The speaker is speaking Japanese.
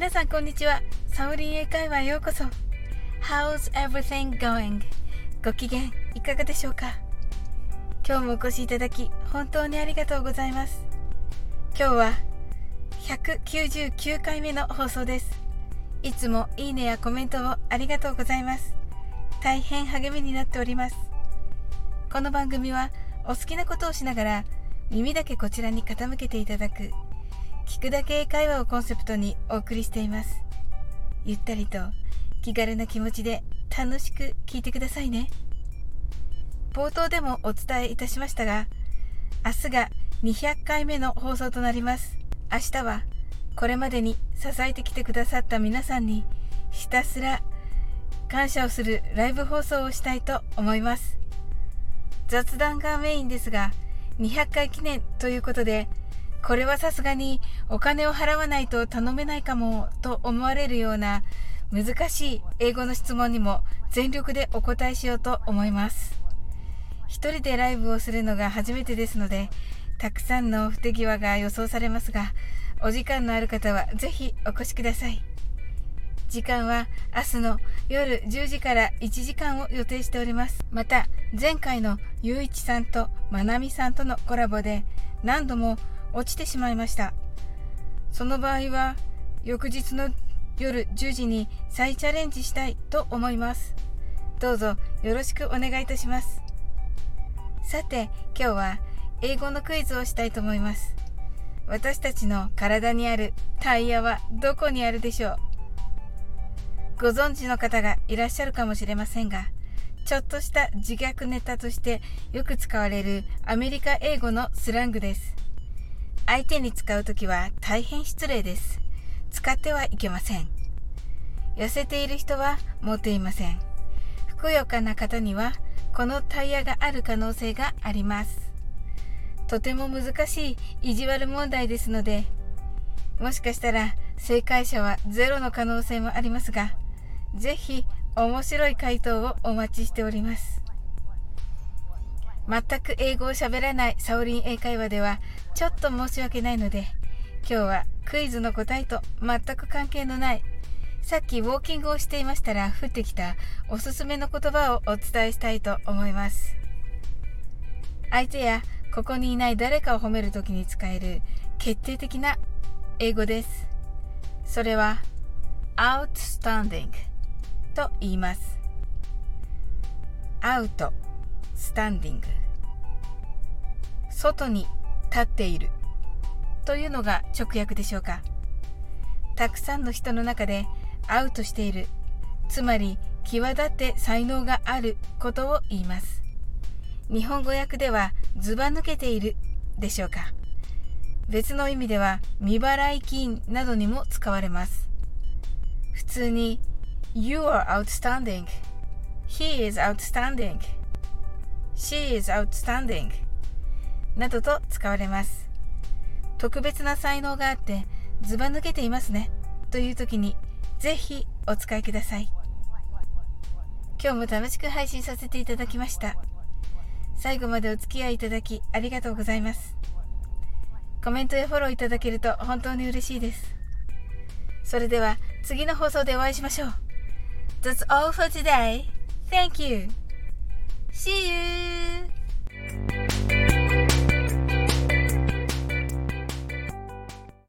皆さんこんにちは。サオリン英会話へようこそ。 How's everything going? ご機嫌いかがでしょうか。今日もお越しいただき本当にありがとうございます。今日は199回目の放送です。いつもいいねやコメントをありがとうございます。大変励みになっております。この番組はお好きなことをしながら耳だけこちらに傾けていただく聞くだけ英会話をコンセプトにお送りしています。ゆったりと気軽な気持ちで楽しく聞いてくださいね。冒頭でもお伝えいたしましたが、明日が200回目の放送となります。明日はこれまでに支えてきてくださった皆さんにひたすら感謝をするライブ放送をしたいと思います。雑談がメインですが、200回記念ということで、これはさすがにお金を払わないと頼めないかもと思われるような難しい英語の質問にも全力でお答えしようと思います。一人でライブをするのが初めてですので、たくさんの不手際が予想されますが、お時間のある方はぜひお越しください。時間は明日の夜10時から1時間を予定しております。また前回のゆういちさんとまなみさんとのコラボで何度も落ちてしまいました。その場合は翌日の夜10時に再チャレンジしたいと思います。どうぞよろしくお願いいたします。さて今日は英語のクイズをしたいと思います。私たちの体にあるタイヤはどこにあるでしょう。ご存知の方がいらっしゃるかもしれませんが、ちょっとした自虐ネタとしてよく使われるアメリカ英語のスラングです。相手に使うときは大変失礼です。使ってはいけません。痩せている人はモテいません。ふくよかな方にはこのタイヤがある可能性があります。とても難しい意地悪問題ですので、もしかしたら正解者はゼロの可能性もありますが、ぜひ面白い回答をお待ちしております。全く英語を喋らないサオリン英会話ではちょっと申し訳ないので、今日はクイズの答えと全く関係のない、さっきウォーキングをしていましたら降ってきたおすすめの言葉をお伝えしたいと思います。相手やここにいない誰かを褒めるときに使える決定的な英語です。それは Outstanding と言います。アウトスタンディング、外に立っているというのが直訳でしょうか。たくさんの人の中でアウトしている、つまり際立って才能があることを言います。日本語訳ではずば抜けているでしょうか。別の意味では未払い金などにも使われます。普通に You are outstanding, He is outstanding She is outstanding などと使われます。特別な才能があってずば抜けていますねという時にぜひお使いください。今日も楽しく配信させていただきました。最後までお付き合いいただきありがとうございます。コメントやフォローいただけると本当に嬉しいです。それでは次の放送でお会いしましょう。 That's all for today. Thank you. See you!